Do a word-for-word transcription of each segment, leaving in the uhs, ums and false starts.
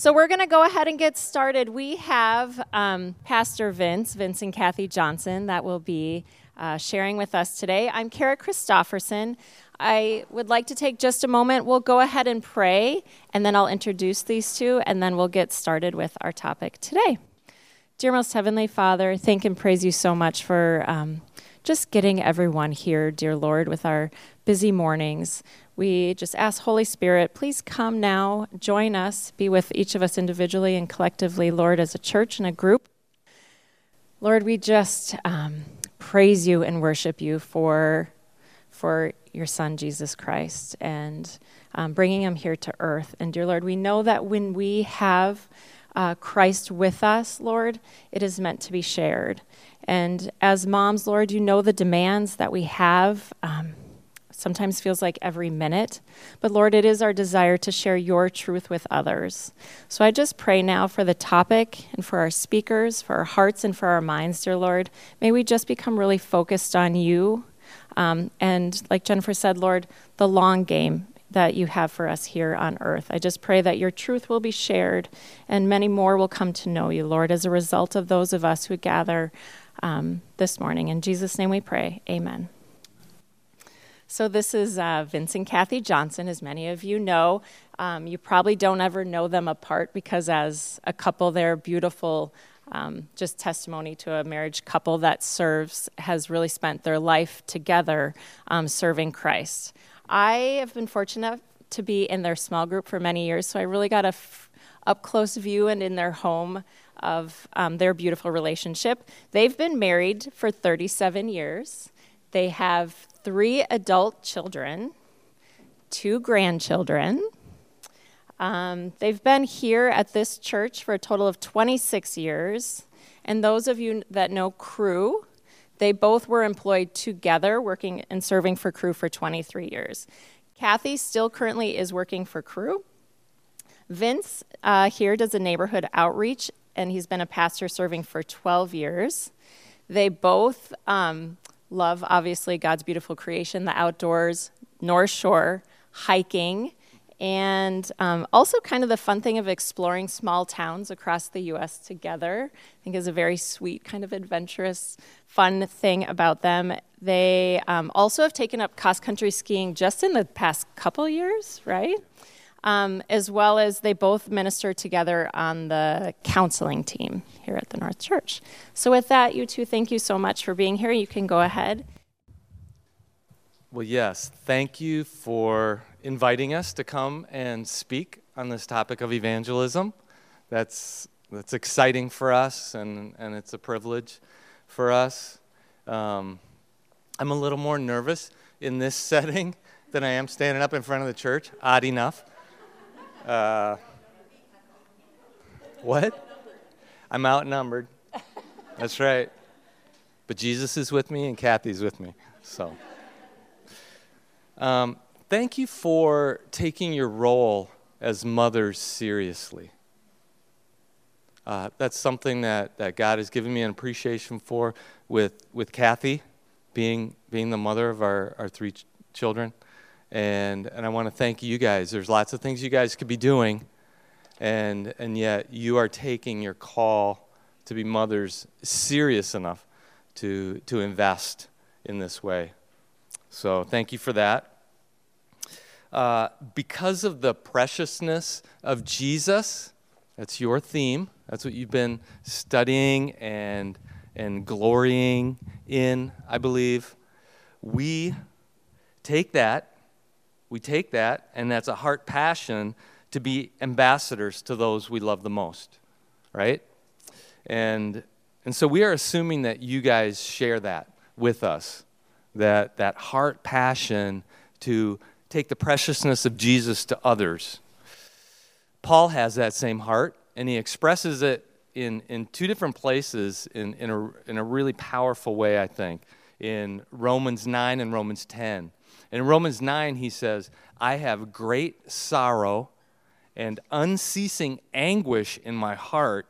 So we're going to go ahead and get started. We have um, Pastor Vince, Vince and Kathy Johnson, that will be uh, sharing with us today. I'm Kara Christofferson. I would like to take just a moment. We'll go ahead and pray, and then I'll introduce these two, and then we'll get started with our topic today. Dear most heavenly Father, thank and praise you so much for um, just getting everyone here, dear Lord, with our busy mornings. We just ask, Holy Spirit, please come now, join us, be with each of us individually and collectively, Lord, as a church and a group. Lord, we just um, praise you and worship you for, for your Son, Jesus Christ, and um, bringing him here to earth. And dear Lord, we know that when we have uh, Christ with us, Lord, it is meant to be shared. And as moms, Lord, you know the demands that we have. Um, sometimes feels like every minute. But Lord, it is our desire to share your truth with others. So I just pray now for the topic and for our speakers, for our hearts and for our minds, dear Lord. May we just become really focused on you. Um, and like Jennifer said, Lord, the long game that you have for us here on earth. I just pray that your truth will be shared and many more will come to know you, Lord, as a result of those of us who gather Um, this morning. In Jesus' name we pray, amen. So this is uh, Vince and Kathy Johnson. As many of you know, um, you probably don't ever know them apart because as a couple, they're beautiful, um, just testimony to a marriage couple that serves, has really spent their life together um, serving Christ. I have been fortunate to be in their small group for many years, so I really got a f- up-close view and in their home of um, their beautiful relationship. They've been married for thirty-seven years. They have three adult children, two grandchildren. Um, they've been here at this church for a total of twenty-six years. And those of you that know C R U, they both were employed together, working and serving for C R U for twenty-three years. Kathy still currently is working for C R U. Vince uh, here does a neighborhood outreach, and he's been a pastor serving for twelve years. They both um, love, obviously, God's beautiful creation, the outdoors, North Shore, hiking, and um, also kind of the fun thing of exploring small towns across the U S together. I think is a very sweet, kind of adventurous, fun thing about them. They um, also have taken up cross-country skiing just in the past couple years, right? Um, as well as they both minister together on the counseling team here at the North Church. So with that, you two, thank you so much for being here. You can go ahead. Well, yes, thank you for inviting us to come and speak on this topic of evangelism. That's that's exciting for us, and, and it's a privilege for us. Um, I'm a little more nervous in this setting than I am standing up in front of the church, odd enough. Uh, what? I'm outnumbered. That's right. But Jesus is with me and Kathy's with me. So, um, thank you for taking your role as mothers seriously. Uh, that's something that, that God has given me an appreciation for with with Kathy, being being the mother of our, our three ch- children. And and I want to thank you guys. There's lots of things you guys could be doing, and and yet you are taking your call to be mothers serious enough to to invest in this way. So thank you for that. Uh, because of the preciousness of Jesus, that's your theme. That's what you've been studying and and glorying in, I believe. We take that. We take that, and that's a heart passion to be ambassadors to those we love the most, right? And and so we are assuming that you guys share that with us, that that heart passion to take the preciousness of Jesus to others. Paul has that same heart, and he expresses it in, in two different places in, in, a, in a really powerful way, I think, in Romans nine and Romans ten. In Romans nine, he says, I have great sorrow and unceasing anguish in my heart,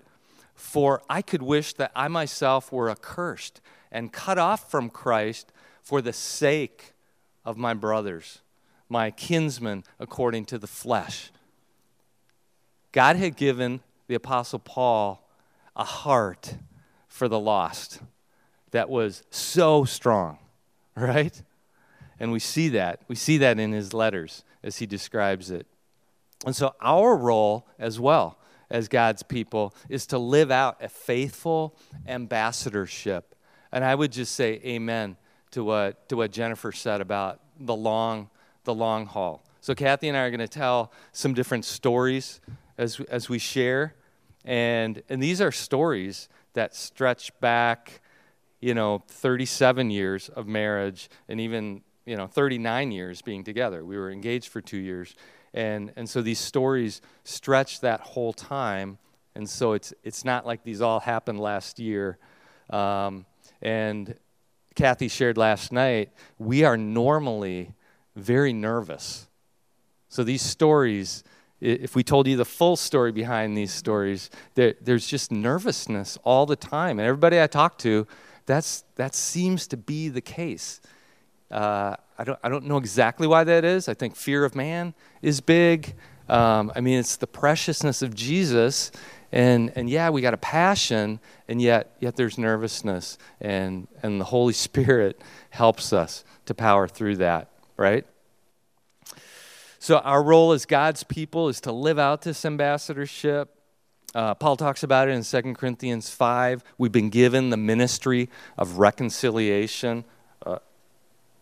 for I could wish that I myself were accursed and cut off from Christ for the sake of my brothers, my kinsmen according to the flesh. God had given the Apostle Paul a heart for the lost that was so strong, right? And we see that. We see that in his letters as he describes it. And so our role as well as God's people is to live out a faithful ambassadorship. And I would just say amen to what, to what Jennifer said about the long, the long haul. So Kathy and I are going to tell some different stories as, as we share. And, and these are stories that stretch back, you know, thirty-seven years of marriage and even, you know, thirty-nine years being together. We were engaged for two years. And and so these stories stretch that whole time. And so it's it's not like these all happened last year. Um, and Kathy shared last night, we are normally very nervous. So these stories, if we told you the full story behind these stories, there, there's just nervousness all the time. And everybody I talk to, that's that seems to be the case. Uh, I don't I don't know exactly why that is. I think fear of man is big. Um, I mean, it's the preciousness of Jesus. And and yeah, we got a passion, and yet yet there's nervousness. And, and the Holy Spirit helps us to power through that, right? So our role as God's people is to live out this ambassadorship. Uh, Paul talks about it in Second Corinthians five. We've been given the ministry of reconciliation, uh,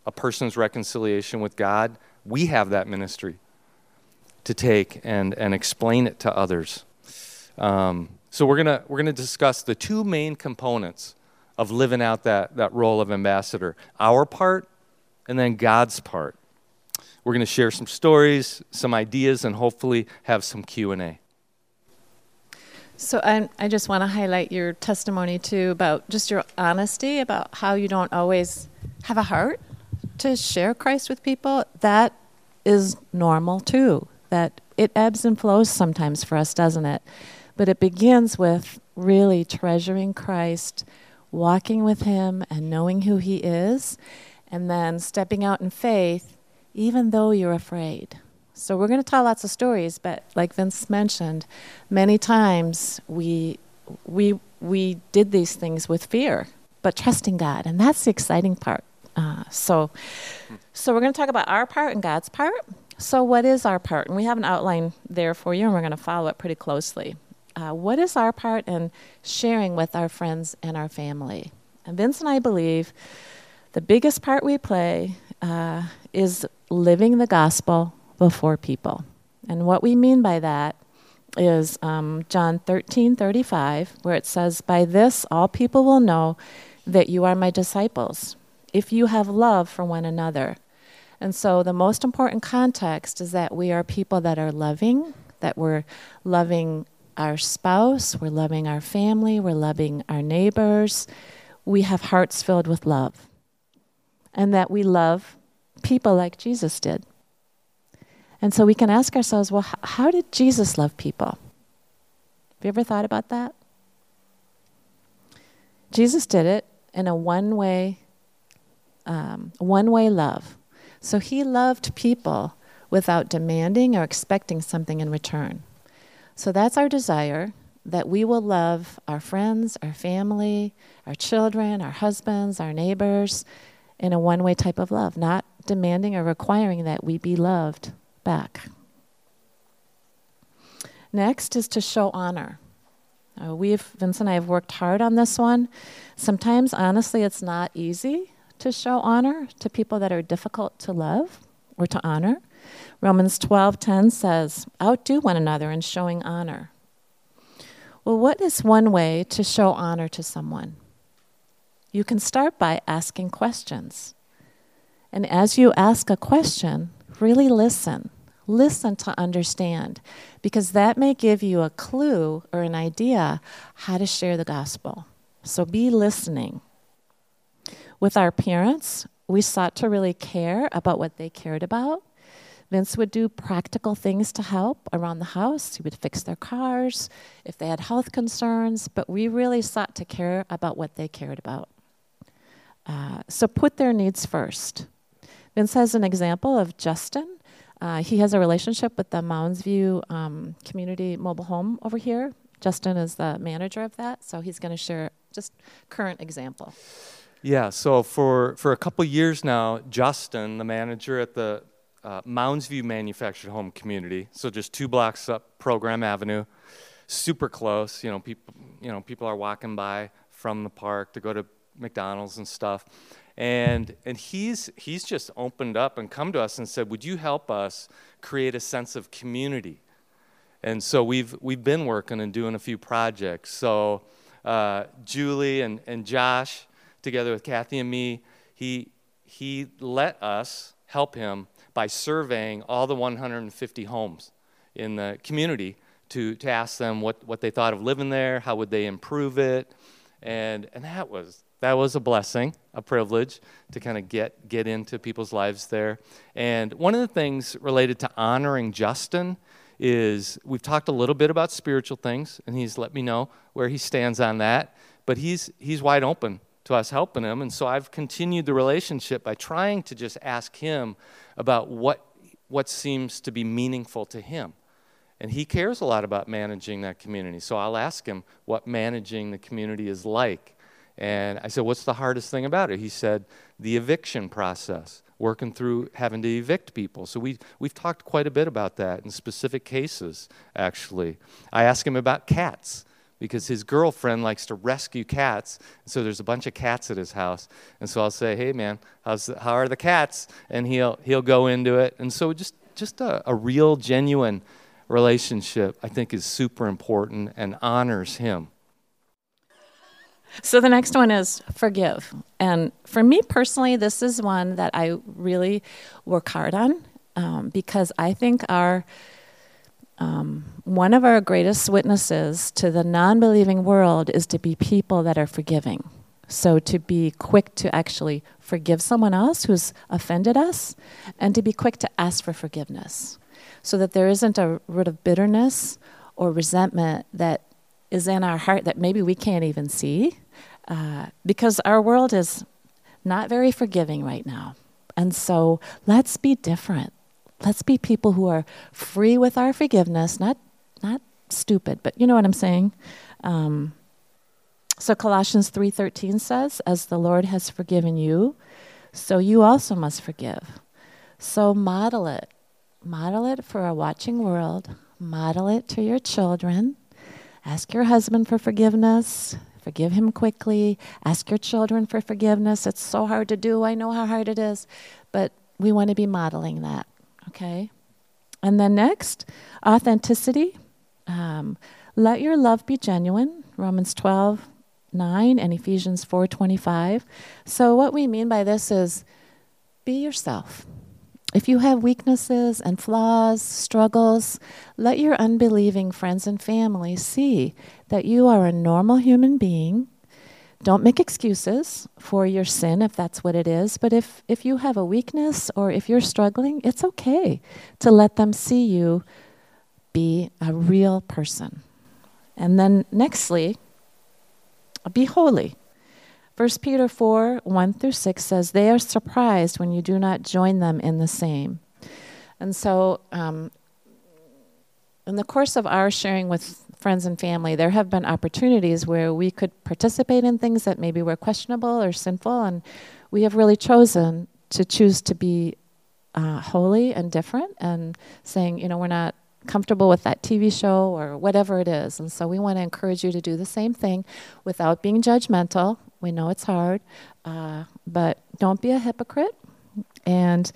a person's reconciliation with God. We have that ministry to take and, and explain it to others. Um, so we're gonna we're gonna discuss the two main components of living out that, that role of ambassador: our part and then God's part. We're going to share some stories, some ideas, and hopefully have some Q and A. So I, I just want to highlight your testimony, too, about just your honesty about how you don't always have a heart to share Christ with people. That is normal, too, that it ebbs and flows sometimes for us, doesn't it? But it begins with really treasuring Christ, walking with him, and knowing who he is, and then stepping out in faith, even though you're afraid. So we're going to tell lots of stories, but like Vince mentioned, many times we we we did these things with fear, but trusting God, and that's the exciting part. Uh, so so we're going to talk about our part and God's part. So what is our part? And we have an outline there for you, and we're going to follow it pretty closely. Uh, what is our part in sharing with our friends and our family? And Vince and I believe the biggest part we play uh, is living the gospel before people. And what we mean by that is um, John thirteen thirty-five, where it says, "By this all people will know that you are my disciples, if you have love for one another." And so the most important context is that we are people that are loving, that we're loving our spouse, we're loving our family, we're loving our neighbors. We have hearts filled with love. And that we love people like Jesus did. And so we can ask ourselves, well, h- how did Jesus love people? Have you ever thought about that? Jesus did it in a one-way, um, one-way love. So he loved people without demanding or expecting something in return. So that's our desire, that we will love our friends, our family, our children, our husbands, our neighbors, in a one-way type of love, not demanding or requiring that we be loved back. Next is to show honor. Uh, we've, Vince and I have worked hard on this one. Sometimes, honestly, it's not easy to show honor to people that are difficult to love or to honor. Romans twelve ten says, "Outdo one another in showing honor." Well, what is one way to show honor to someone? You can start by asking questions. And as you ask a question, really listen. Listen to understand, because that may give you a clue or an idea how to share the gospel. So be listening. With our parents, we sought to really care about what they cared about. Vince would do practical things to help around the house. He would fix their cars if they had health concerns, but we really sought to care about what they cared about. Uh, so put their needs first. Vince has an example of Justin, Uh, he has a relationship with the Mounds View um, Community Mobile Home over here. Justin is the manager of that, so he's going to share just current example. Yeah, so for, for a couple years now, Justin, the manager at the uh, Mounds View Manufactured Home Community, so just two blocks up Program Avenue, super close. You know, people, you know, people are walking by from the park to go to McDonald's and stuff. And and he's he's just opened up and come to us and said, "Would you help us create a sense of community?" And so we've we've been working and doing a few projects. So uh, Julie and, and Josh, together with Kathy and me, he he let us help him by surveying all the one hundred fifty homes in the community to to ask them what what they thought of living there, how would they improve it, and and that was. That was a blessing, a privilege to kind of get, get into people's lives there. And one of the things related to honoring Justin is we've talked a little bit about spiritual things, and he's let me know where he stands on that. But he's, he's wide open to us helping him, and so I've continued the relationship by trying to just ask him about what, what seems to be meaningful to him. And he cares a lot about managing that community, so I'll ask him what managing the community is like. And I said, "What's the hardest thing about it?" He said, "The eviction process, working through having to evict people." So we, we've talked quite a bit about that in specific cases, actually. I asked him about cats because his girlfriend likes to rescue cats. So there's a bunch of cats at his house. And so I'll say, "Hey, man, how's the, how are the cats?" And he'll, he'll go into it. And so just, just a, a real, genuine relationship, I think, is super important and honors him. So the next one is forgive. And for me personally, this is one that I really work hard on um, because I think our um, one of our greatest witnesses to the non-believing world is to be people that are forgiving. So to be quick to actually forgive someone else who's offended us and to be quick to ask for forgiveness so that there isn't a root of bitterness or resentment that is in our heart that maybe we can't even see. Uh, because our world is not very forgiving right now. And so let's be different. Let's be people who are free with our forgiveness, not not stupid, but you know what I'm saying. Um, so Colossians three thirteen says, "As the Lord has forgiven you, so you also must forgive." So model it. Model it for a watching world. Model it to your children. Ask your husband for forgiveness. Forgive him quickly. Ask your children for forgiveness. It's so hard to do. I know how hard it is. But we want to be modeling that, okay? And then next, authenticity. Um, let your love be genuine, Romans twelve nine and Ephesians four twenty-five. So what we mean by this is be yourself. If you have weaknesses and flaws, struggles, let your unbelieving friends and family see that you are a normal human being. Don't make excuses for your sin if that's what it is, but if, if you have a weakness or if you're struggling, it's okay to let them see you be a real person. And then nextly, be holy. First Peter four, one through six says, "They are surprised when you do not join them in the same." And so um, in the course of our sharing with friends and family, there have been opportunities where we could participate in things that maybe were questionable or sinful, and we have really chosen to choose to be uh, holy and different and saying, you know, we're not comfortable with that T V show or whatever it is. And so we want to encourage you to do the same thing without being judgmental. We know it's hard, uh, but don't be a hypocrite. And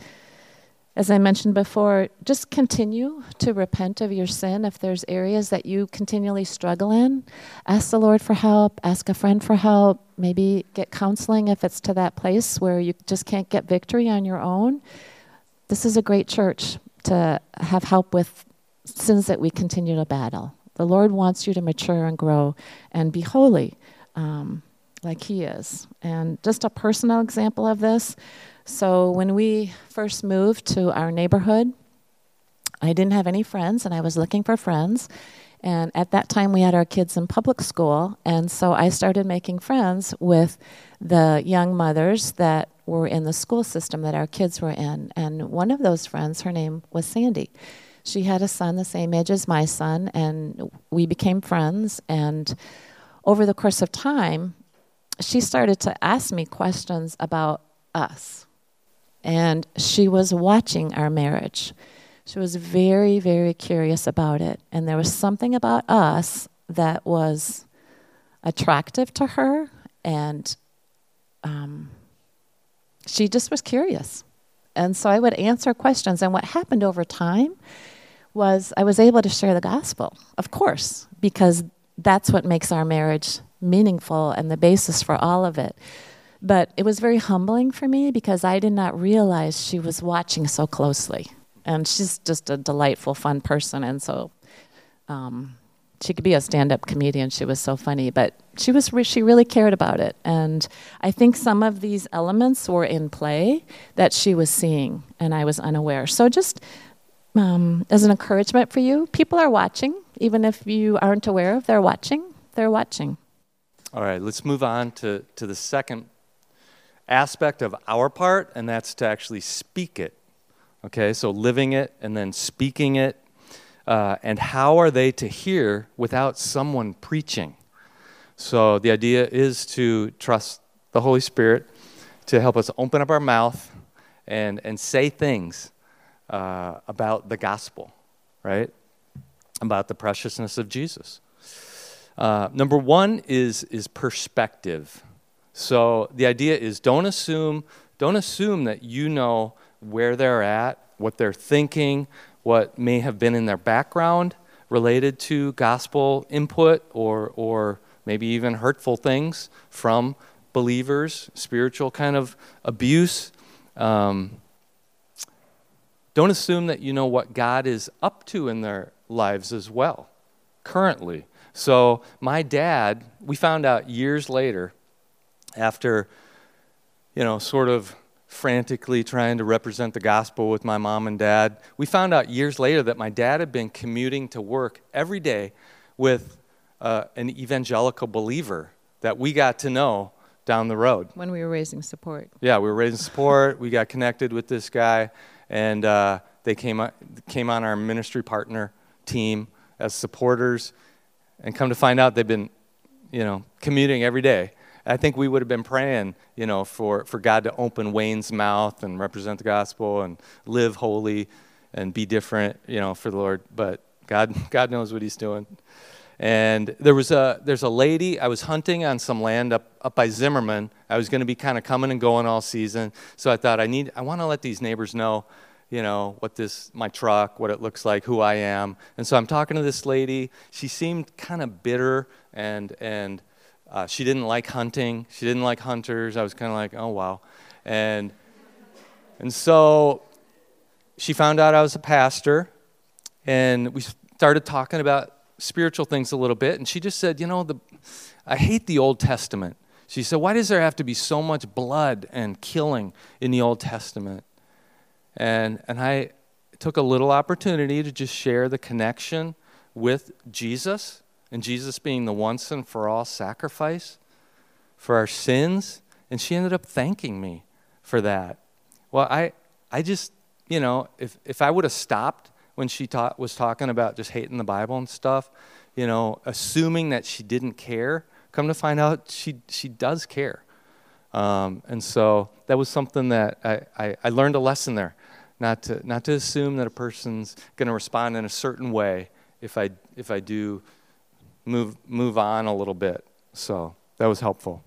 as I mentioned before, just continue to repent of your sin. If there's areas that you continually struggle in, ask the Lord for help, ask a friend for help, maybe get counseling if it's to that place where you just can't get victory on your own. This is a great church to have help with sins that we continue to battle. The Lord wants you to mature and grow and be holy. Um, like he is. And just a personal example of this, so when we first moved to our neighborhood, I didn't have any friends, and I was looking for friends, And at that time, we had our kids in public school, and so I started making friends with the young mothers that were in the school system that our kids were in. And one of those friends, her name was Sandy. She had a son the same age as my son, and we became friends. And over the course of time, she started to ask me questions about us. And she was watching our marriage. She was very, very curious about it. And there was something about us that was attractive to her. And um, she just was curious. And so I would answer questions. And what happened over time was I was able to share the gospel, of course, because that's what makes our marriage meaningful and the basis for all of it. But it was very humbling for me because I did not realize she was watching so closely. And she's just a delightful, fun person. And so um, she could be a stand-up comedian. She was so funny. But she was re- she really cared about it. And I think some of these elements were in play that she was seeing, and I was unaware. So just um, as an encouragement for you, people are watching. Even if you aren't aware of they're watching, they're watching. All right, let's move on to, to the second aspect of our part, and that's to actually speak it. Okay, so living it and then speaking it. Uh, and how are they to hear without someone preaching? So the idea is to trust the Holy Spirit to help us open up our mouth and, and say things uh, about the gospel, right? About the preciousness of Jesus. Uh, number one is, is perspective. So the idea is don't assume, don't assume that you know where they're at, what they're thinking, what may have been in their background related to gospel input or or maybe even hurtful things from believers, spiritual kind of abuse. Um, don't assume that you know what God is up to in their lives as well, currently. So my dad, we found out years later after, you know, sort of frantically trying to represent the gospel with my mom and dad. We found out years later that my dad had been commuting to work every day with uh, an evangelical believer that we got to know down the road. When we were raising support. Yeah, we were raising support. We got connected with this guy, and uh, they came came on our ministry partner team as supporters, and come to find out they've been, you know, commuting every day. I think we would have been praying, you know, for, for God to open Wayne's mouth and represent the gospel and live holy and be different, you know, for the Lord. But God God knows what he's doing. And there was a there's a lady, I was hunting on some land up, up by Zimmerman. I was going to be kind of coming and going all season. So I thought I need I want to let these neighbors know, you know, what this, my truck, what it looks like, who I am. And so I'm talking to this lady. She seemed kind of bitter and and Uh, she didn't like hunting. She didn't like hunters. I was kind of like, oh, wow. And and so she found out I was a pastor, and we started talking about spiritual things a little bit. And she just said, you know, the I hate the Old Testament. She said, why does there have to be so much blood and killing in the Old Testament? And and I took a little opportunity to just share the connection with Jesus, and Jesus being the once and for all sacrifice for our sins, and she ended up thanking me for that. Well, I I just, you know, if, if I would have stopped when she ta- was talking about just hating the Bible and stuff, you know, assuming that she didn't care, come to find out she she does care. Um, and so that was something that I, I, I learned a lesson there, not to not to assume that a person's going to respond in a certain way if I if I do... move move on a little bit. So that was helpful.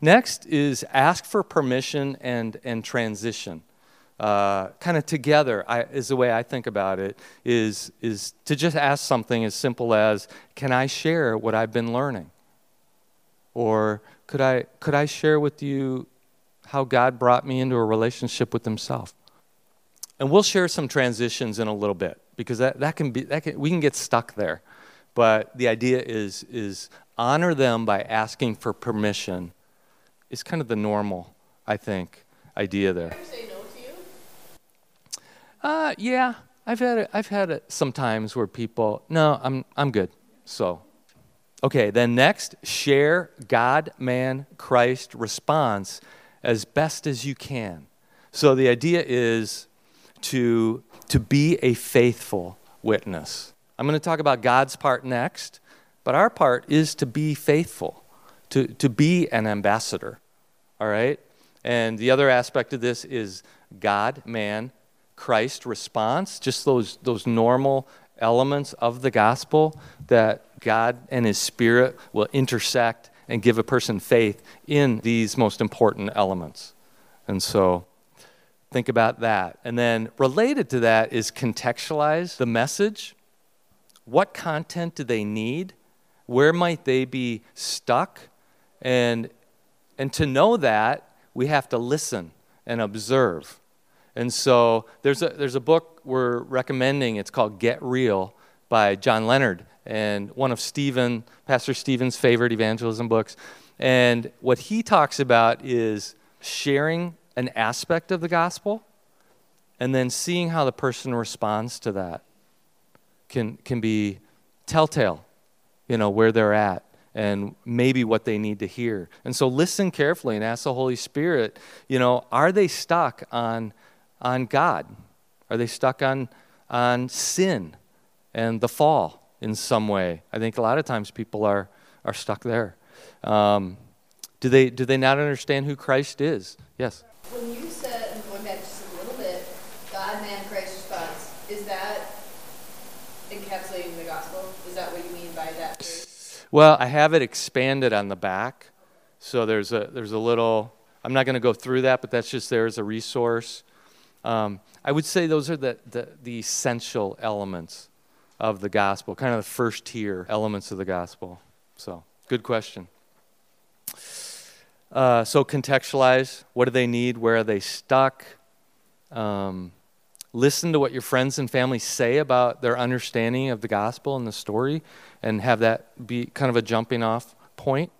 Next is ask for permission and and transition. Uh, kind of together I, is the way I think about it, is, is to just ask something as simple as, can I share what I've been learning? Or could I could I share with you how God brought me into a relationship with himself? And we'll share some transitions in a little bit, because that, that can be that can, we can get stuck there. But the idea is is honor them by asking for permission. It's kind of the normal, I think, idea there. Did they ever say no to you? Uh, yeah, I've had a, I've had a, some times where people, no, I'm I'm good. So, okay, then next, share God, man, Christ response as best as you can. So the idea is to to be a faithful witness. I'm going to talk about God's part next, but our part is to be faithful, to to be an ambassador. All right? And the other aspect of this is God, man, Christ response, just those those normal elements of the gospel that God and his Spirit will intersect and give a person faith in these most important elements. And so think about that. And then related to that is contextualize the message. What content do they need? Where might they be stuck? And and to know that, we have to listen and observe. And so there's a there's a book we're recommending. It's called Get Real by John Leonard, and one of Stephen, Pastor Stephen's favorite evangelism books. And what he talks about is sharing an aspect of the gospel and then seeing how the person responds to that can can be telltale, you know, where they're at and maybe what they need to hear. And so listen carefully and ask the Holy Spirit, you know, are they stuck on on God? Are they stuck on on sin and the fall in some way? I think a lot of times people are are stuck there. Um, do they do they not understand who Christ is? Yes. When you said, and going back just a little bit, God, man, Christ response, is that encapsulating the gospel? Is that what you mean by that? Well, I have it expanded on the back, so there's a there's a little. I'm not going to go through that, but that's just there as a resource. Um, I would say those are the, the the essential elements of the gospel, kind of the first tier elements of the gospel. So, good question. Uh, so, contextualize. What do they need? Where are they stuck? Um, listen to what your friends and family say about their understanding of the gospel and the story, and have that be kind of a jumping off point.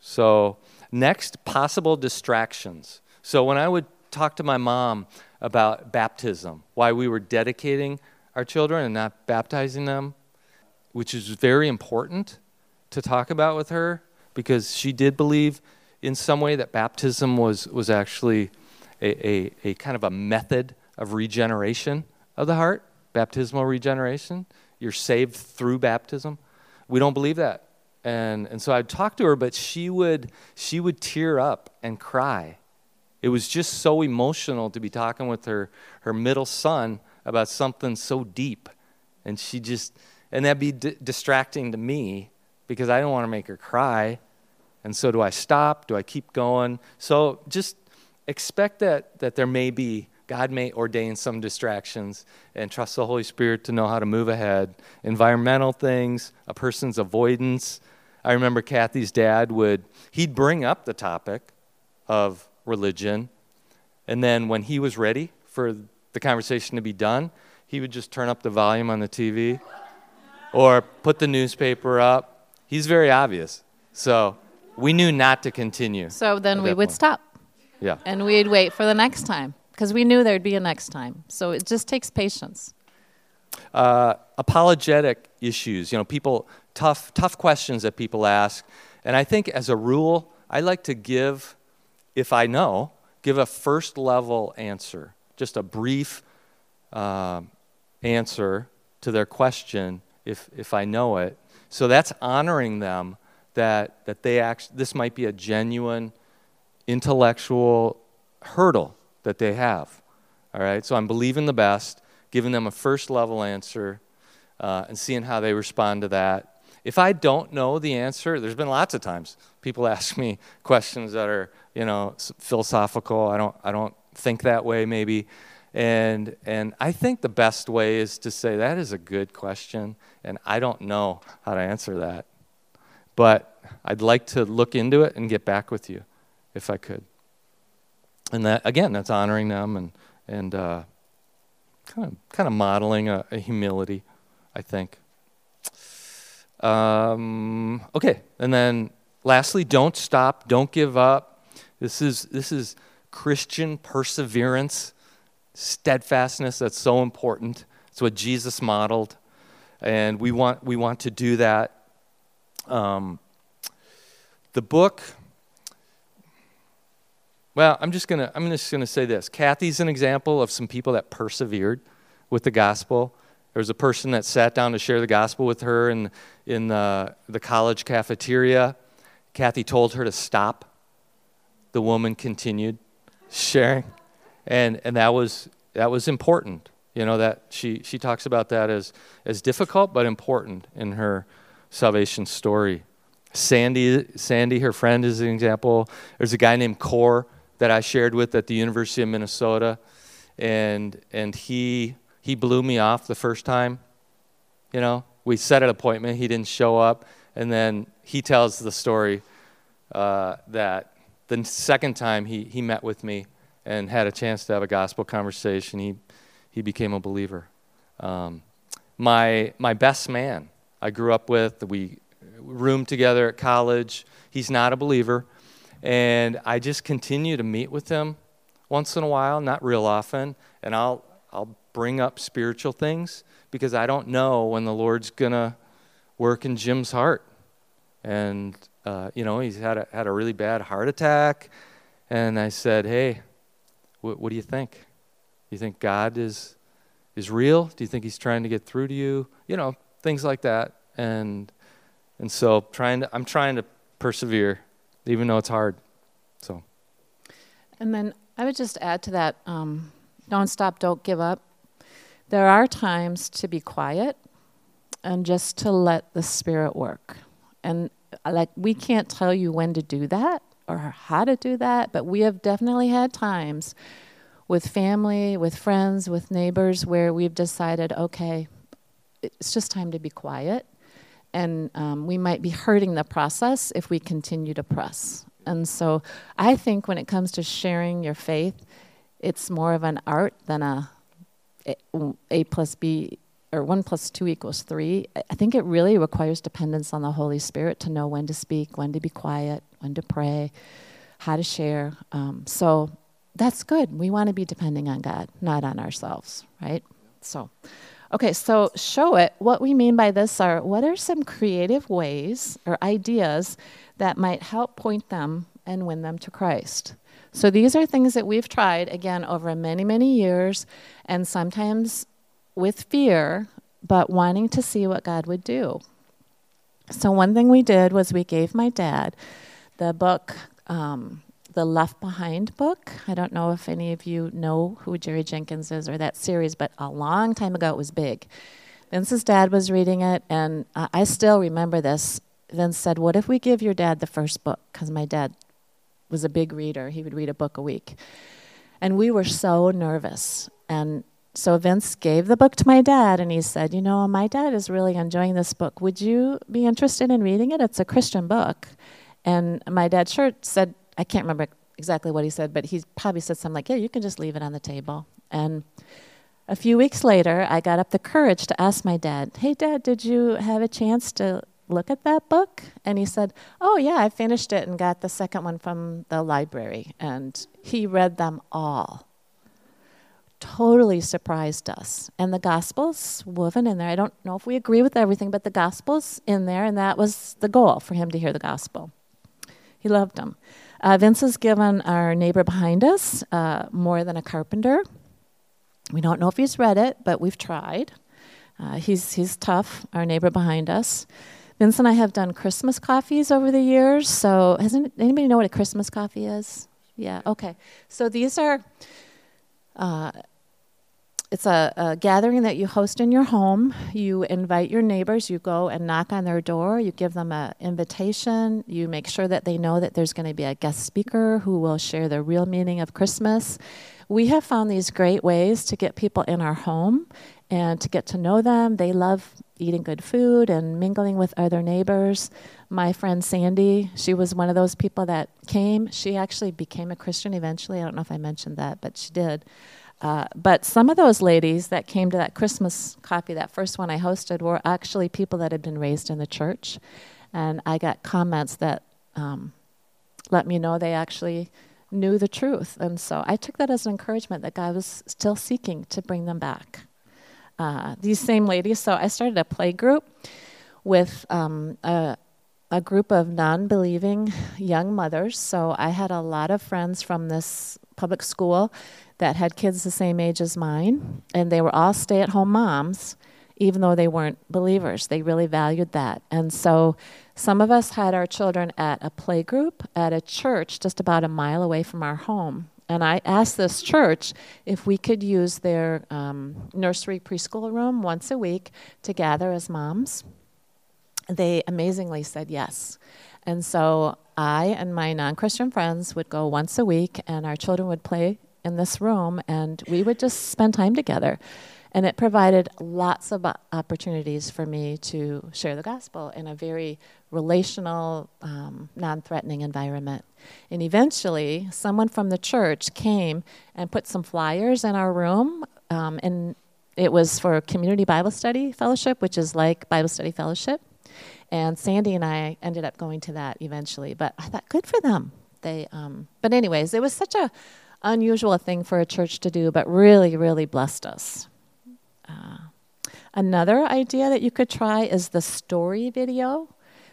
So next, possible distractions. So when I would talk to my mom about baptism, why we were dedicating our children and not baptizing them, which is very important to talk about with her, because she did believe in some way that baptism was, was actually a, a, a kind of a method of regeneration of the heart, baptismal regeneration. You're saved through baptism. We don't believe that. And and so I'd talk to her, but she would she would tear up and cry. It was just so emotional to be talking with her her middle son about something so deep. And she just, and that'd be d- distracting to me because I don't want to make her cry. And so do I stop? Do I keep going? So just expect that that there may be, God may ordain some distractions, and trust the Holy Spirit to know how to move ahead. Environmental things, a person's avoidance. I remember Kathy's dad would, he'd bring up the topic of religion, and then when he was ready for the conversation to be done, he would just turn up the volume on the T V or put the newspaper up. He's very obvious. So we knew not to continue. So then we would point. Stop. Yeah. And we'd wait for the next time, because we knew there'd be a next time. So it just takes patience. Uh, apologetic issues, you know, people, tough, tough questions that people ask. And I think as a rule, I like to give, if I know, give a first level answer, just a brief um, answer to their question if if I know it. So that's honoring them that that they act, this might be a genuine intellectual hurdle that they have, all right? So I'm believing the best, giving them a first-level answer, uh, and seeing how they respond to that. If I don't know the answer, there's been lots of times people ask me questions that are, you know, philosophical. I don't, I don't think that way, maybe. And and I think the best way is to say, that is a good question, and I don't know how to answer that. But I'd like to look into it and get back with you, if I could. And that, again, that's honoring them and and uh, kind of kind of modeling a, a humility, I think. Um, okay, and then lastly, don't stop, don't give up. This is this is Christian perseverance, steadfastness. That's so important. It's what Jesus modeled, and we want we want to do that. Um, the book. Well, I'm just gonna I'm just gonna say this. Kathy's an example of some people that persevered with the gospel. There was a person that sat down to share the gospel with her in in the, the college cafeteria. Kathy told her to stop. The woman continued sharing, and and that was that was important. You know, that she she talks about that as as difficult but important in her salvation story. Sandy Sandy, her friend, is an example. There's a guy named Core that I shared with at the University of Minnesota, and and he he blew me off the first time. You know, we set an appointment, he didn't show up, and then he tells the story uh, that the second time he he met with me and had a chance to have a gospel conversation, he he became a believer. Um, my my best man, I grew up with, we roomed together at college. He's not a believer, and I just continue to meet with him once in a while, not real often, and I'll I'll bring up spiritual things because I don't know when the Lord's gonna work in Jim's heart, and uh, you know he's had a, had a really bad heart attack, and I said, hey, wh- what do you think? Do you think God is is real? Do you think He's trying to get through to you? You know, things like that, and. And so trying to, I'm trying to persevere, even though it's hard. So. And then I would just add to that, um, don't stop, don't give up. There are times to be quiet and just to let the Spirit work. And like we can't tell you when to do that or how to do that, but we have definitely had times with family, with friends, with neighbors where we've decided, okay, it's just time to be quiet. And um, we might be hurting the process if we continue to press. And so I think when it comes to sharing your faith, it's more of an art than a A plus B or one plus two equals three. I think it really requires dependence on the Holy Spirit to know when to speak, when to be quiet, when to pray, how to share. Um, so that's good. We want to be depending on God, not on ourselves, right? So. Okay, so show it. What we mean by this are, what are some creative ways or ideas that might help point them and win them to Christ? So these are things that we've tried, again, over many, many years, and sometimes with fear, but wanting to see what God would do. So one thing we did was we gave my dad the book, um, the Left Behind book. I don't know if any of you know who Jerry Jenkins is or that series, but a long time ago it was big. Vince's dad was reading it, and uh, I still remember this. Vince said, what if we give your dad the first book? Because my dad was a big reader. He would read a book a week. And we were so nervous. And so Vince gave the book to my dad, and he said, you know, my dad is really enjoying this book. Would you be interested in reading it? It's a Christian book. And my dad sure said, I can't remember exactly what he said, but he probably said something like, yeah, you can just leave it on the table. And a few weeks later, I got up the courage to ask my dad, hey, Dad, did you have a chance to look at that book? And he said, oh, yeah, I finished it and got the second one from the library. And he read them all. Totally surprised us. And the Gospel's woven in there. I don't know if we agree with everything, but the Gospel's in there, and that was the goal, for him to hear the Gospel. He loved them. Uh, Vince has given our neighbor behind us, uh, More Than a Carpenter. We don't know if he's read it, but we've tried. Uh, he's he's tough, our neighbor behind us. Vince and I have done Christmas coffees over the years. So has anybody know what a Christmas coffee is? Yeah, okay. So these are, uh, it's a, a gathering that you host in your home. You invite your neighbors. You go and knock on their door. You give them an invitation. You make sure that they know that there's going to be a guest speaker who will share the real meaning of Christmas. We have found these great ways to get people in our home and to get to know them. They love eating good food and mingling with other neighbors. My friend Sandy, she was one of those people that came. She actually became a Christian eventually. I don't know if I mentioned that, but she did. Uh, but some of those ladies that came to that Christmas coffee, that first one I hosted, were actually people that had been raised in the church. And I got comments that um, let me know they actually knew the truth. And so I took that as an encouragement that God was still seeking to bring them back. uh, these same ladies. So I started a play group with um, a, a group of non-believing young mothers. So I had a lot of friends from this public school that had kids the same age as mine, and they were all stay-at-home moms, even though they weren't believers. They really valued that. And so some of us had our children at a play group at a church just about a mile away from our home. And I asked this church if we could use their um, nursery preschool room once a week to gather as moms. They amazingly said yes. And so I and my non-Christian friends would go once a week, and our children would play in this room, and we would just spend time together. And it provided lots of opportunities for me to share the gospel in a very relational, um, non-threatening environment. And eventually, someone from the church came and put some flyers in our room, um, and it was for Community Bible Study Fellowship, which is like Bible Study Fellowship. And Sandy and I ended up going to that eventually, but I thought, good for them. They, um, but anyways, it was such a unusual thing for a church to do, but really, really blessed us. Uh, another idea that you could try is the story video.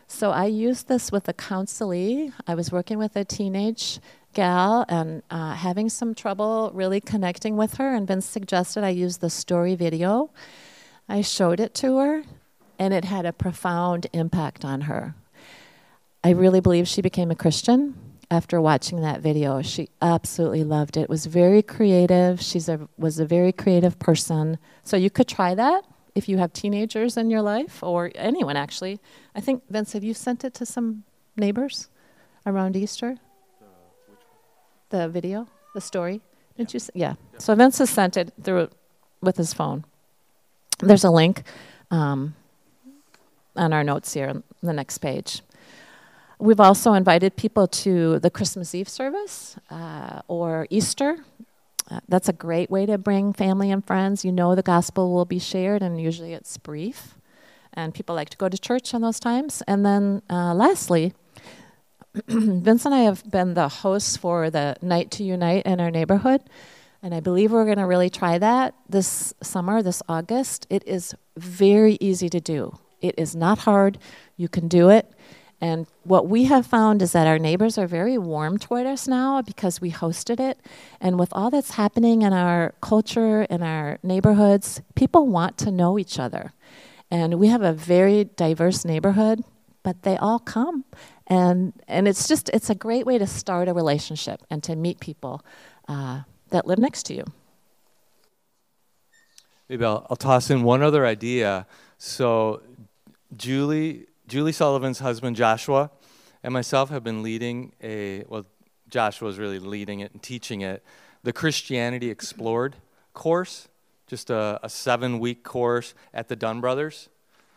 So I used this with a counselee. I was working with a teenage gal and uh, having some trouble really connecting with her, and Vince suggested I use the story video. I showed it to her, and it had a profound impact on her. I really believe she became a Christian after watching that video. She absolutely loved it. It was very creative. She's a, was a very creative person. So you could try that if you have teenagers in your life, or anyone, actually. I think, Vince, have you sent it to some neighbors around Easter? Uh, which one? The video, the story. Didn't yeah. you? Yeah. yeah. So Vince has sent it through with his phone. There's a link um, on our notes here on the next page. We've also invited people to the Christmas Eve service uh, or Easter. Uh, that's a great way to bring family and friends. You know the gospel will be shared, and usually it's brief. And people like to go to church on those times. And then uh, lastly, Vince and I have been the hosts for the Night to Unite in our neighborhood. And I believe we're going to really try that this summer, this August. It is very easy to do. It is not hard. You can do it. And what we have found is that our neighbors are very warm toward us now because we hosted it. And with all that's happening in our culture, in our neighborhoods, people want to know each other. And we have a very diverse neighborhood, but they all come. And and it's just, it's a great way to start a relationship and to meet people uh, that live next to you. Maybe I'll, I'll toss in one other idea. So Julie... Julie Sullivan's husband, Joshua, and myself have been leading a, well, Joshua is really leading it and teaching it, the Christianity Explored course, just a, a seven-week course at the Dunn Brothers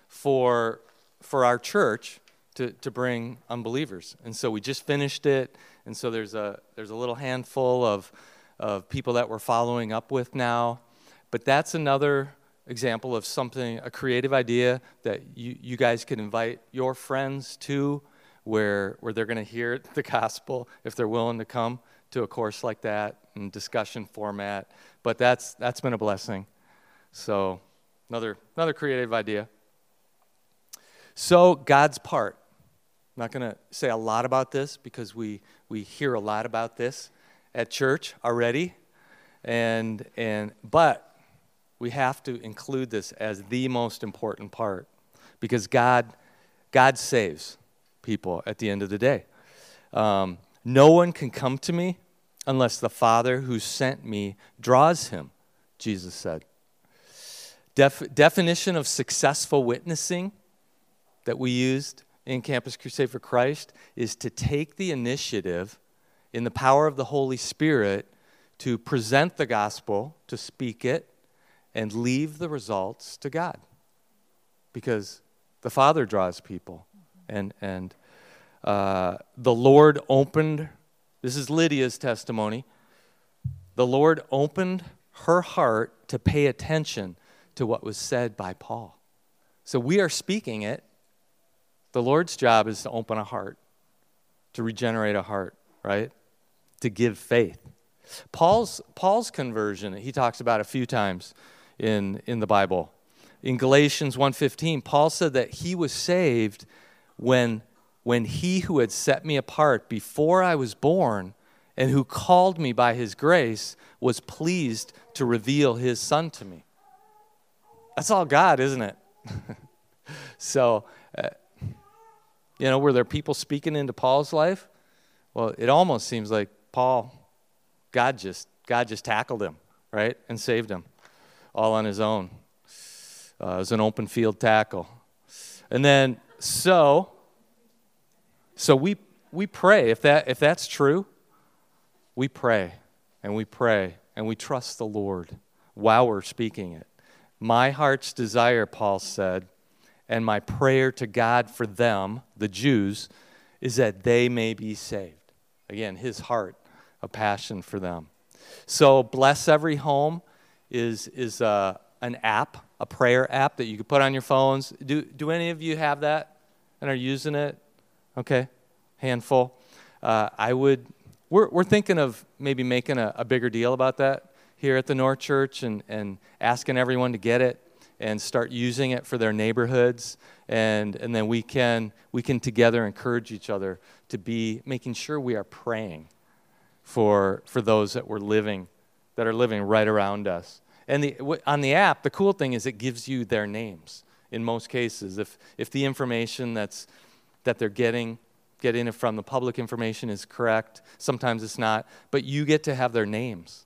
for for our church to, to bring unbelievers. And so we just finished it, and so there's a there's a little handful of of people that we're following up with now, but that's another example of something, a creative idea that you, you guys could invite your friends to, where where they're going to hear the gospel if they're willing to come to a course like that in discussion format. But that's that's been a blessing. So another another creative idea. So God's part. I'm not going to say a lot about this because we we hear a lot about this at church already, and and but. We have to include this as the most important part because God, God saves people at the end of the day. Um, no one can come to me unless the Father who sent me draws him, Jesus said. Def, definition of successful witnessing that we used in Campus Crusade for Christ is to take the initiative in the power of the Holy Spirit to present the gospel, to speak it, and leave the results to God, because the Father draws people. And and uh, the Lord opened, this is Lydia's testimony, the Lord opened her heart to pay attention to what was said by Paul. So we are speaking it. The Lord's job is to open a heart, to regenerate a heart, right? To give faith. Paul's Paul's conversion, he talks about a few times in, in the Bible. In Galatians one fifteen, Paul said that he was saved when, when he who had set me apart before I was born and who called me by his grace was pleased to reveal his son to me. That's all God, isn't it? So, uh, you know, were there people speaking into Paul's life? Well, it almost seems like Paul, God just, God just tackled him, right, and saved him all on his own. Uh, it was an open field tackle. And then, so, so we we pray. If that if that's true, we pray, and we pray, and we trust the Lord while we're speaking it. My heart's desire, Paul said, and my prayer to God for them, the Jews, is that they may be saved. Again, his heart, a passion for them. So Bless Every Home is is uh, an app, a prayer app that you can put on your phones. Do do any of you have that and are using it? Okay, handful. Uh, I would. We're we're thinking of maybe making a, a bigger deal about that here at the North Church, and, and asking everyone to get it and start using it for their neighborhoods, and and then we can we can together encourage each other to be making sure we are praying for for those that we're living that are living right around us. And the on the app, the cool thing is it gives you their names in most cases. If if the information that's that they're getting getting it from the public information is correct, sometimes it's not, but you get to have their names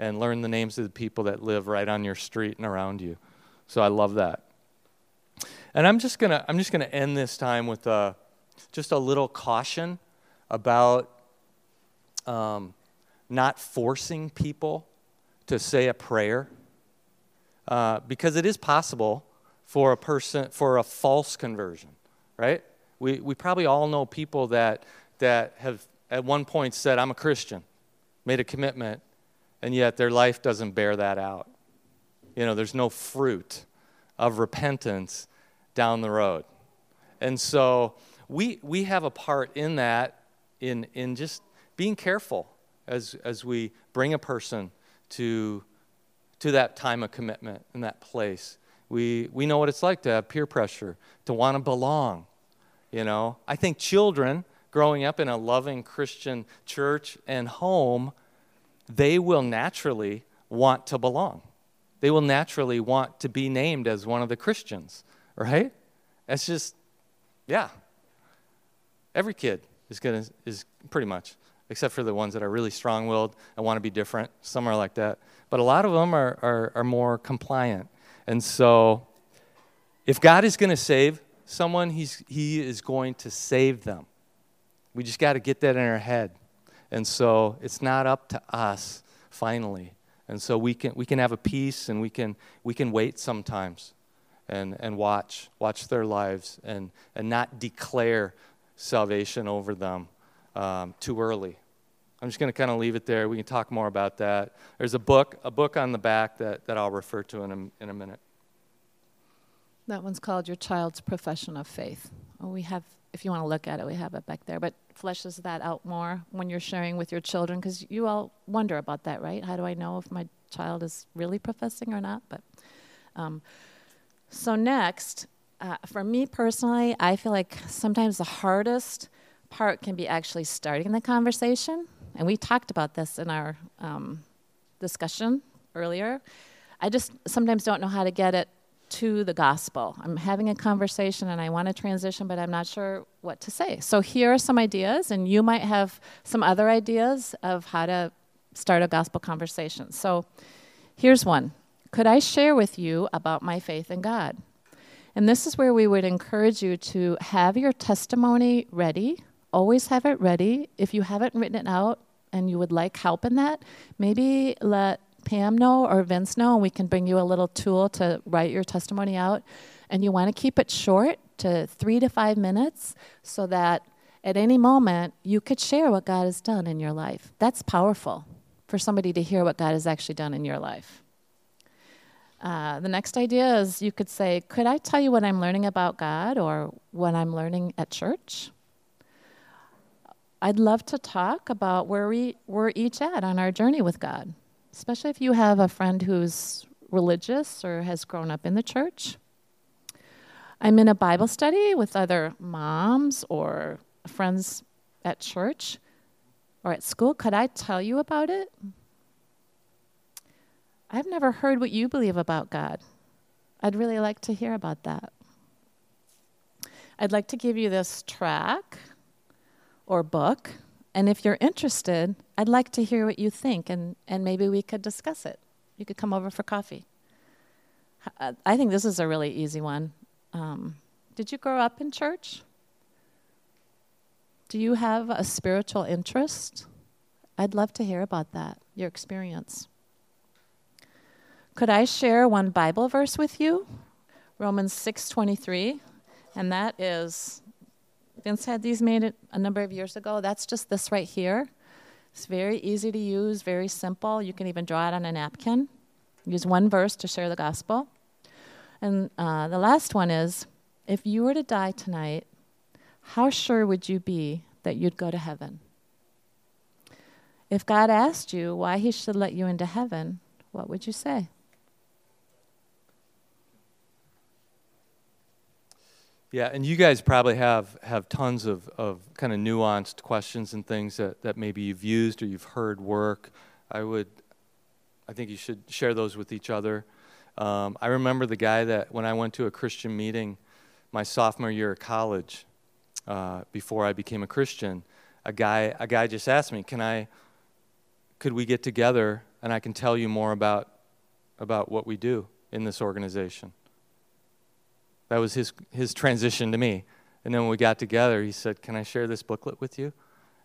and learn the names of the people that live right on your street and around you. So I love that. And I'm just gonna I'm just gonna end this time with a, just a little caution about um, not forcing people to say a prayer, uh, because it is possible for a person for a false conversion, right? We we probably all know people that that have at one point said, "I'm a Christian," made a commitment. And yet their life doesn't bear that out. You know, there's no fruit of repentance down the road. And so we we have a part in that, in in just being careful as as we bring a person to to that time of commitment and that place. We we know what it's like to have peer pressure, to want to belong. You know, I think children growing up in a loving Christian church and home, they will naturally want to belong. They will naturally want to be named as one of the Christians, right? That's just, yeah. Every kid is gonna is pretty much, except for the ones that are really strong-willed and want to be different. Some are like that. But a lot of them are, are, are more compliant. And so if God is going to save someone, he's, he is going to save them. We just got to get that in our head. And so it's not up to us, finally. And so we can we can have a peace, and we can we can wait sometimes, and and watch watch their lives, and and not declare salvation over them um, too early. I'm just going to kind of leave it there. We can talk more about that. There's a book a book on the back that that I'll refer to in a, in a minute. That one's called Your Child's Profession of Faith. Oh, we have. If you want to look at it, we have it back there. But fleshes that out more when you're sharing with your children, because you all wonder about that, right? How do I know if my child is really professing or not? But um, so next, uh, for me personally, I feel like sometimes the hardest part can be actually starting the conversation. And we talked about this in our um, discussion earlier. I just sometimes don't know how to get it to the gospel. I'm having a conversation and I want to transition, but I'm not sure what to say. So here are some ideas, and you might have some other ideas of how to start a gospel conversation. So here's one. Could I share with you about my faith in God? And this is where we would encourage you to have your testimony ready. Always have it ready. If you haven't written it out and you would like help in that, maybe let Pam know or Vince know, and we can bring you a little tool to write your testimony out. And you want to keep it short to three to five minutes so that at any moment you could share what God has done in your life. That's powerful for somebody to hear what God has actually done in your life. Uh, the next idea is you could say, could I tell you what I'm learning about God or what I'm learning at church? I'd love to talk about where we, we're each at on our journey with God. Especially if you have a friend who's religious or has grown up in the church. I'm in a Bible study with other moms or friends at church or at school. Could I tell you about it? I've never heard what you believe about God. I'd really like to hear about that. I'd like to give you this track or book, and if you're interested, I'd like to hear what you think, and, and maybe we could discuss it. You could come over for coffee. I think this is a really easy one. Um, did you grow up in church? Do you have a spiritual interest? I'd love to hear about that, your experience. Could I share one Bible verse with you? Romans six twenty-three, and that is, Vince had these made it a number of years ago. That's just this right here. It's very easy to use, very simple. You can even draw it on a napkin. Use one verse to share the gospel. And uh, the last one is, if you were to die tonight, how sure would you be that you'd go to heaven? If God asked you why he should let you into heaven, what would you say? Yeah, and you guys probably have, have tons of, of kind of nuanced questions and things that, that maybe you've used or you've heard work. I would, I think you should share those with each other. Um, I remember the guy that when I went to a Christian meeting my sophomore year of college, uh, before I became a Christian, a guy a guy just asked me, "Can I? Could we get together and I can tell you more about about what we do in this organization?" That was his, his transition to me. And then when we got together, he said, "Can I share this booklet with you?"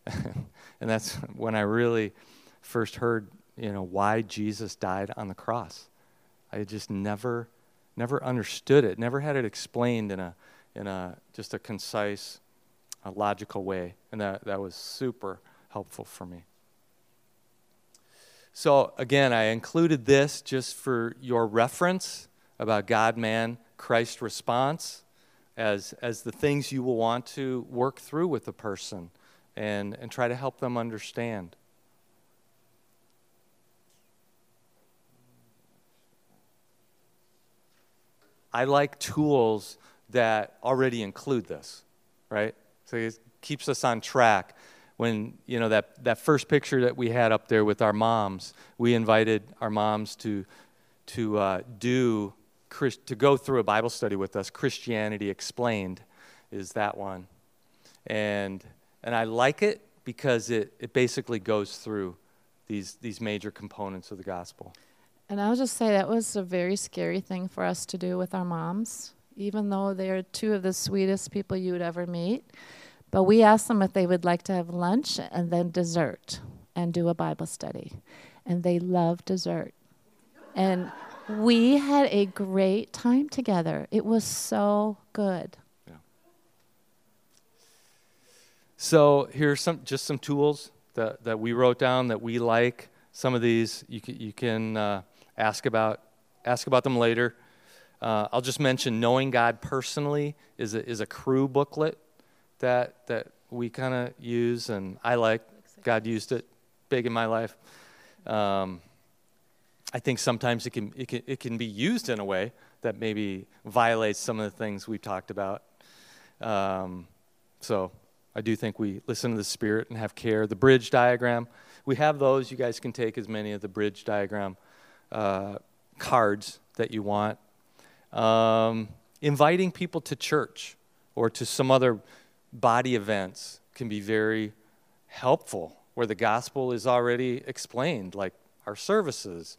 And that's when I really first heard, you know, why Jesus died on the cross. I just never never understood it, never had it explained in a in a just a concise, a logical way. And that, that was super helpful for me. So again, I included this just for your reference about God, man, Christ response as as the things you will want to work through with a person and, and try to help them understand. I like tools that already include this, right? So it keeps us on track. When, you know, that, that first picture that we had up there with our moms, we invited our moms to to uh, do to go through a Bible study with us. Christianity Explained is that one. And and I like it because it, it basically goes through these these major components of the gospel. And I'll just say that was a very scary thing for us to do with our moms, even though they're two of the sweetest people you'd ever meet. But we asked them if they would like to have lunch and then dessert and do a Bible study. And they love dessert. And we had a great time together. It was so good. Yeah. So here are some, just some tools that, that we wrote down that we like. Some of these you can, you can uh, ask about ask about them later. Uh, I'll just mention Knowing God Personally is a, is a C R U booklet that that we kind of use, and I like. God used it big in my life. Um, I think sometimes it can it can it can be used in a way that maybe violates some of the things we've talked about. Um, so I do think we listen to the Spirit and have care. The bridge diagram. We have those. You guys can take as many of the bridge diagram uh, cards that you want. Um, inviting people to church or to some other body events can be very helpful where the gospel is already explained, like our services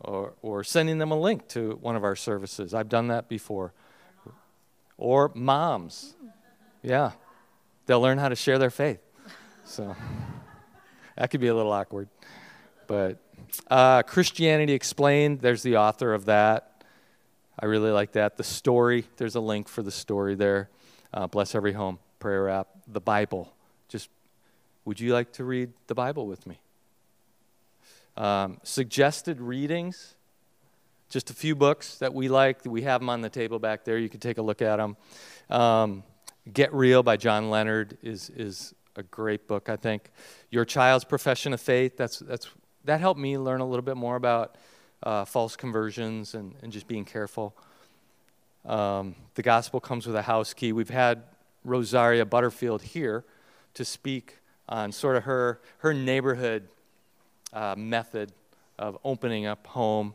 or, or sending them a link to one of our services. I've done that before. Or moms. Yeah. They'll learn how to share their faith. So... that could be a little awkward, but uh, Christianity Explained, there's the author of that. I really like that. The Story, there's a link for The Story there. Uh, Bless Every Home, prayer app, the Bible. Just, would you like to read the Bible with me? Um, suggested readings, just a few books that we like. We have them on the table back there. You can take a look at them. Um, Get Real by John Leonard is is. A great book, I think. Your Child's Profession of Faith, that's that's that helped me learn a little bit more about uh, false conversions and, and just being careful. Um, the Gospel Comes with a House Key. We've had Rosaria Butterfield here to speak on sort of her, her neighborhood uh, method of opening up home.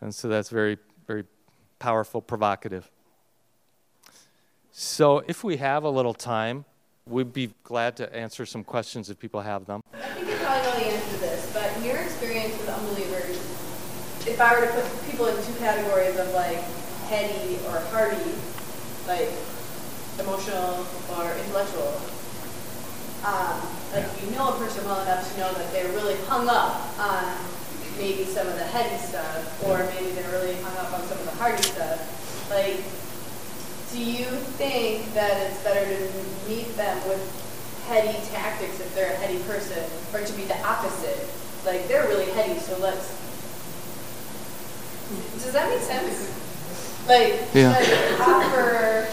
And so that's very, very powerful, provocative. So if we have a little time, we'd be glad to answer some questions if people have them. I think you probably know the answer to this, but in your experience with unbelievers, if I were to put people in two categories of like heady or hardy, like emotional or intellectual, um, like yeah. You know a person well enough to know that they're really hung up on maybe some of the heady stuff, or maybe they're really hung up on some of the hardy stuff. Like, do you think that it's better to meet them with heady tactics if they're a heady person, or to be the opposite? Like, they're really heady, so let's... Does that make sense? Like, yeah. Like offer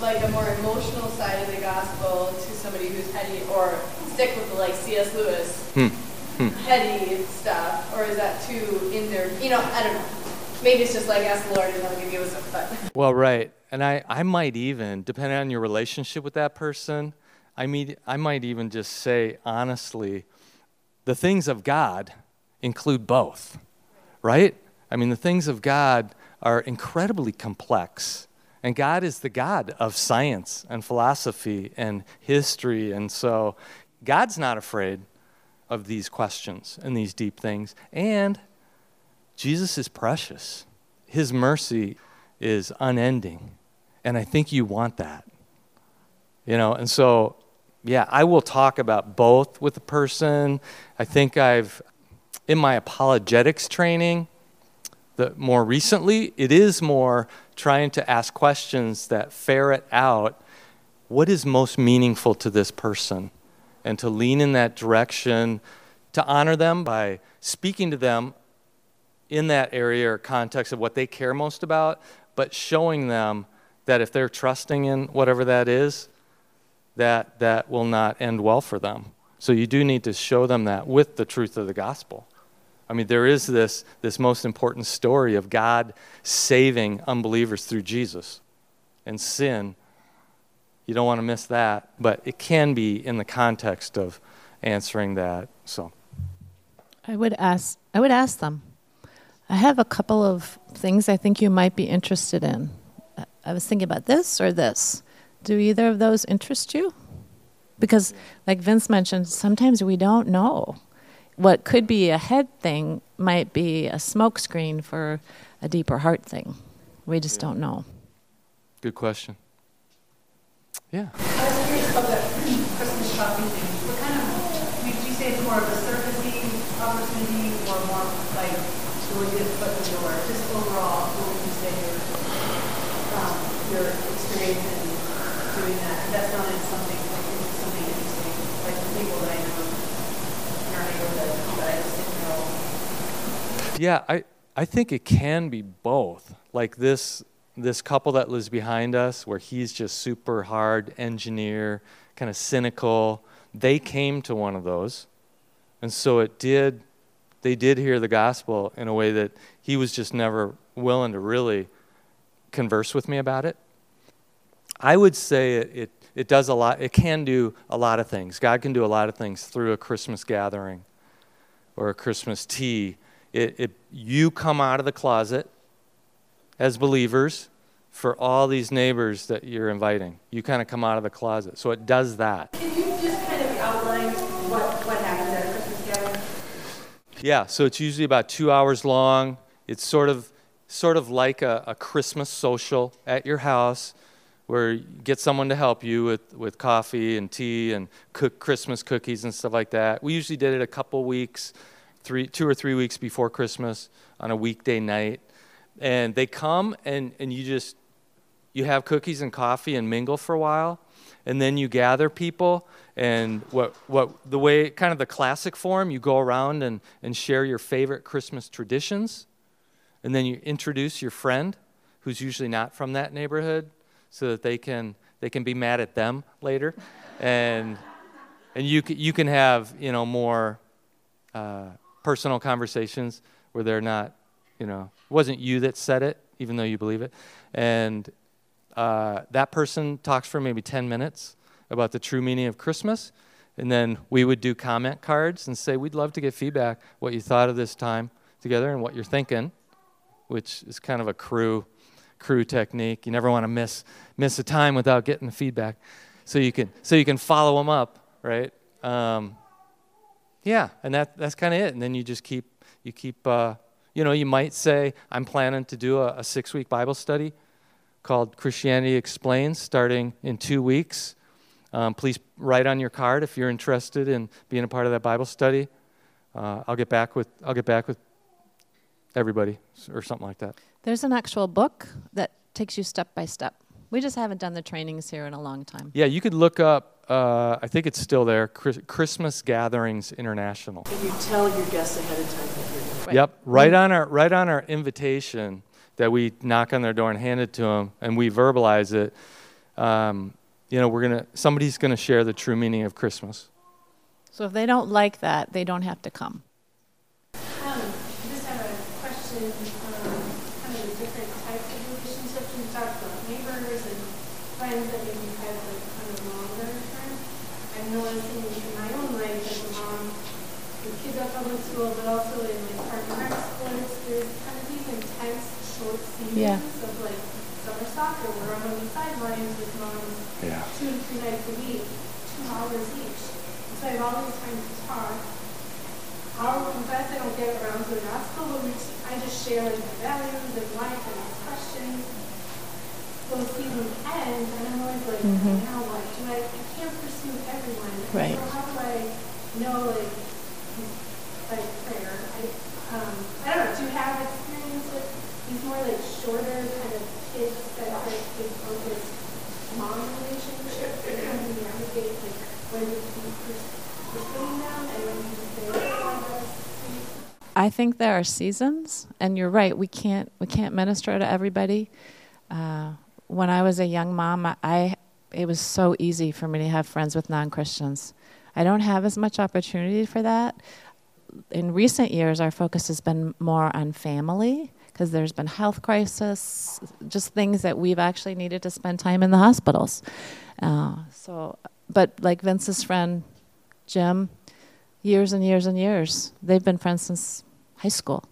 like a more emotional side of the gospel to somebody who's heady, or stick with the, like, C S Lewis hmm. Hmm. heady stuff, or is that too in their... You know, I don't know. Maybe it's just like, ask the Lord and I'll give you wisdom, but... Well, right. And I, I might even, depending on your relationship with that person, I mean, I might even just say, honestly, the things of God include both, right? I mean, the things of God are incredibly complex, and God is the God of science and philosophy and history, and so God's not afraid of these questions and these deep things, and Jesus is precious. His mercy is unending. And I think you want that, you know? And so, yeah, I will talk about both with the person. I think I've, in my apologetics training, the, more recently, it is more trying to ask questions that ferret out what is most meaningful to this person, and to lean in that direction, to honor them by speaking to them in that area or context of what they care most about, but showing them that if they're trusting in whatever that is, that that will not end well for them. So you do need to show them that with the truth of the gospel. I mean, there is this, this most important story of God saving unbelievers through Jesus and sin. You don't want to miss that, but it can be in the context of answering that. So I would ask, I would ask them. I have a couple of things I think you might be interested in. I was thinking about this or this. Do either of those interest you? Because like Vince mentioned, sometimes we don't know. What could be a head thing might be a smokescreen for a deeper heart thing. We just yeah. don't know. Good question. Yeah. I was curious about that Christmas shopping thing. What kind of, would you say it's more of a surfacing opportunity or more like... Or just overall, what would you say your, um, your experience in doing that? That's not in something, like, it's something interesting. Like the people that I know in our neighborhood, but I just didn't know. Yeah, I, I think it can be both. Like this this couple that lives behind us, where he's just super hard engineer, kind of cynical. They came to one of those, and so it did... They did hear the gospel in a way that he was just never willing to really converse with me about it. I would say it, it, it does a lot. It can do a lot of things. God can do a lot of things through a Christmas gathering or a Christmas tea. It, it, you come out of the closet as believers for all these neighbors that you're inviting. You kind of come out of the closet. So it does that. Can you just kind of outline what, what happens at a Christmas gathering? Yeah, so it's usually about two hours long. It's sort of sort of like a, a Christmas social at your house, where you get someone to help you with, with coffee and tea and cook Christmas cookies and stuff like that. We usually did it a couple weeks, three, two or three weeks before Christmas on a weekday night. And they come and, and you just, you have cookies and coffee and mingle for a while. And then you gather people, and what what the way, kind of the classic form, you go around and, and share your favorite Christmas traditions, and then you introduce your friend, who's usually not from that neighborhood, so that they can they can be mad at them later, and and you can, you can have you know more uh, personal conversations where they're not you know, it wasn't you that said it, even though you believe it. And uh, that person talks for maybe ten minutes about the true meaning of Christmas. And then we would do comment cards and say, we'd love to get feedback, what you thought of this time together and what you're thinking, which is kind of a crew crew technique. You never want to miss miss a time without getting the feedback. So you can so you can follow them up, right? Um, yeah, and that that's kind of it. And then you just keep you keep uh, you know, you might say, I'm planning to do a, a six week Bible study called Christianity Explained, starting in two weeks. Um, please write on your card if you're interested in being a part of that Bible study. Uh, I'll get back with I'll get back with everybody or something like that. There's an actual book that takes you step by step. We just haven't done the trainings here in a long time. Yeah, you could look up, uh, I think it's still there, Christmas Gatherings International. Can you tell your guests ahead of time what you're doing? Right. Yep, right on our right on our invitation that we knock on their door and hand it to them, and we verbalize it. Um, you know, we're gonna somebody's gonna share the true meaning of Christmas. So if they don't like that, they don't have to come. Yeah. Of like summer soccer, we're on the sidelines with moms yeah. two and three nights a week, two hours each. And so I have all this time to talk. I'll confess I don't get around to the gospel, but I just share my values and life and ask questions. So the season ends, and I'm always like, mm-hmm. now what? Do I, I can't pursue everyone. Right. So how do I know, like, like prayer? I, um, I don't know, do you have experience with these more like shorter kind of kids that are like big focused mom relationships and how you navigate like when you pursuing them and when you say like, I think there are seasons, and you're right, we can't we can't minister to everybody. Uh, when I was a young mom, I, I it was so easy for me to have friends with non-Christians. I don't have as much opportunity for that. In recent years, our focus has been more on family, because there's been health crisis, just things that we've actually needed to spend time in the hospitals. Uh, so, but like Vince's friend, Jim, years and years and years, they've been friends since high school.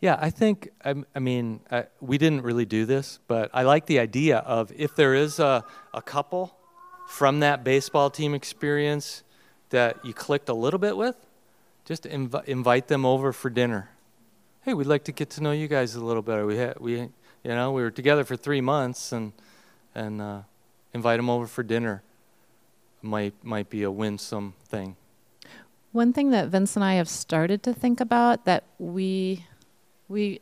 Yeah, I think, I, I mean, I, we didn't really do this, but I like the idea of if there is a, a couple from that baseball team experience that you clicked a little bit with, just inv- invite them over for dinner. Hey, we'd like to get to know you guys a little better. We had, we, you know, we were together for three months, and and uh, invite them over for dinner might might be a winsome thing. One thing that Vince and I have started to think about that we we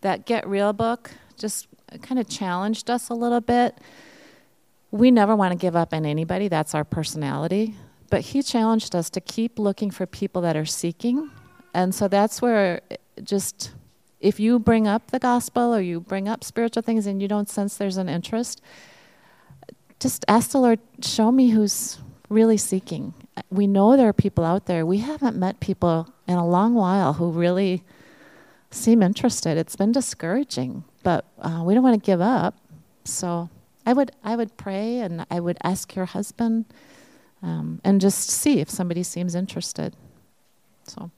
that Get Real book just kind of challenged us a little bit. We never want to give up on anybody. That's our personality. But he challenged us to keep looking for people that are seeking, and so that's where. Just if you bring up the gospel or you bring up spiritual things and you don't sense there's an interest, just ask the Lord, show me who's really seeking. We know there are people out there. We haven't met people in a long while who really seem interested. It's been discouraging, but uh, we don't want to give up. So I would I would pray, and I would ask your husband um, and just see if somebody seems interested. So.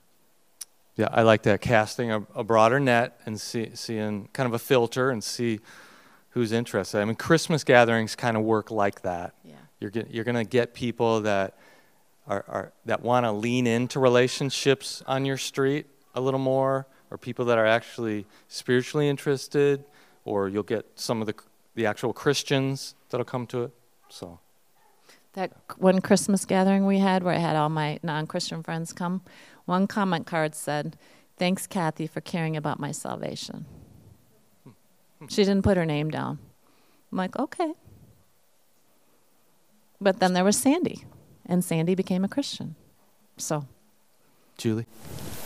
Yeah, I like that, casting a, a broader net and see, seeing kind of a filter and see who's interested. I mean, Christmas gatherings kind of work like that. Yeah. You're get, you're going to get people that are, are that want to lean into relationships on your street a little more, or people that are actually spiritually interested, or you'll get some of the the actual Christians that'll come to it. So that one Christmas gathering we had where I had all my non-Christian friends come, one comment card said, "Thanks, Kathy, for caring about my salvation." She didn't put her name down. I'm like, okay. But then there was Sandy, and Sandy became a Christian. So. Julie?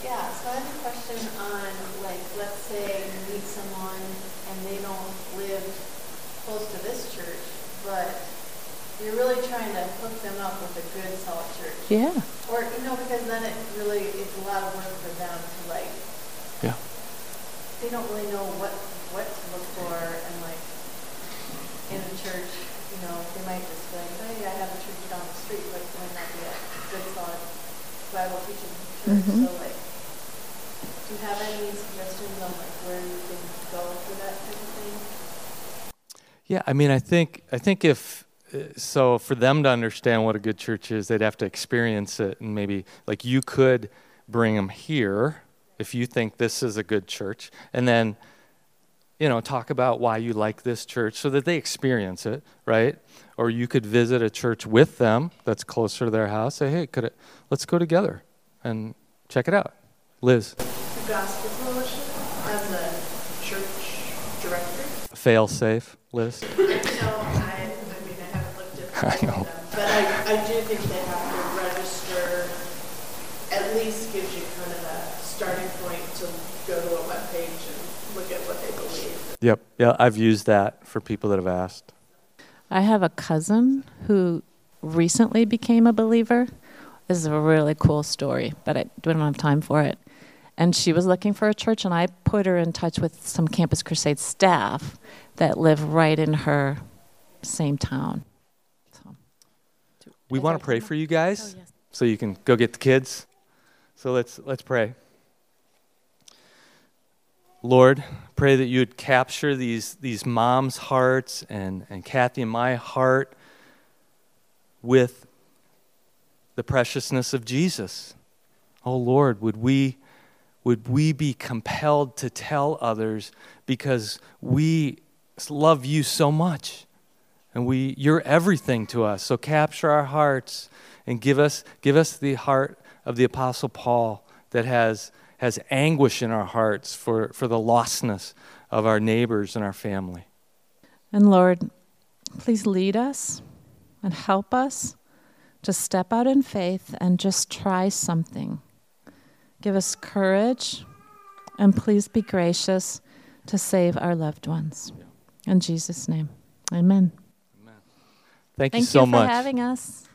Yeah, so I have a question on, like, let's say you meet someone and they don't live close to this church, but you're really trying to hook them up with a good, solid church. Yeah. Or, you know, because then it really, it's a lot of work for them to, like, yeah. they don't really know what what to look for, and like in a church, you know, they might just be like, oh yeah, I have a church down the street, but it might not be a good solid Bible teaching church. Mm-hmm. So like, do you have any suggestions on like where you can go for that type of thing? Yeah, I mean, I think I think if so, for them to understand what a good church is, they'd have to experience it, and maybe like you could bring them here if you think this is a good church, and then, you know, talk about why you like this church so that they experience it, right? Or you could visit a church with them that's closer to their house. Say, hey, could it, let's go together and check it out. Liz. The Gospel Coalition as a church director. Fail safe, Liz. No, I, I mean, I haven't looked at I know. Them, but I, I do think they have to register. At least gives you kind of a starting point to go to a web page and look at what they believe. Yep. Yeah, I've used that for people that have asked. I have a cousin who recently became a believer. This is a really cool story, but I don't have time for it. And she was looking for a church, and I put her in touch with some Campus Crusade staff that live right in her same town. So, do, we want to pray for you guys, oh, yes. So you can go get the kids. So let's let's pray. Lord, pray that you would capture these these moms' hearts and, and Kathy and my heart with the preciousness of Jesus. Oh Lord, would we would we be compelled to tell others because we love you so much, and we you're everything to us. So capture our hearts and give us give us the heart of the Apostle Paul that has has anguish in our hearts for, for the lostness of our neighbors and our family. And Lord, please lead us and help us to step out in faith and just try something. Give us courage, and please be gracious to save our loved ones. In Jesus' name, amen. Amen. Thank you so much. Thank you for having us.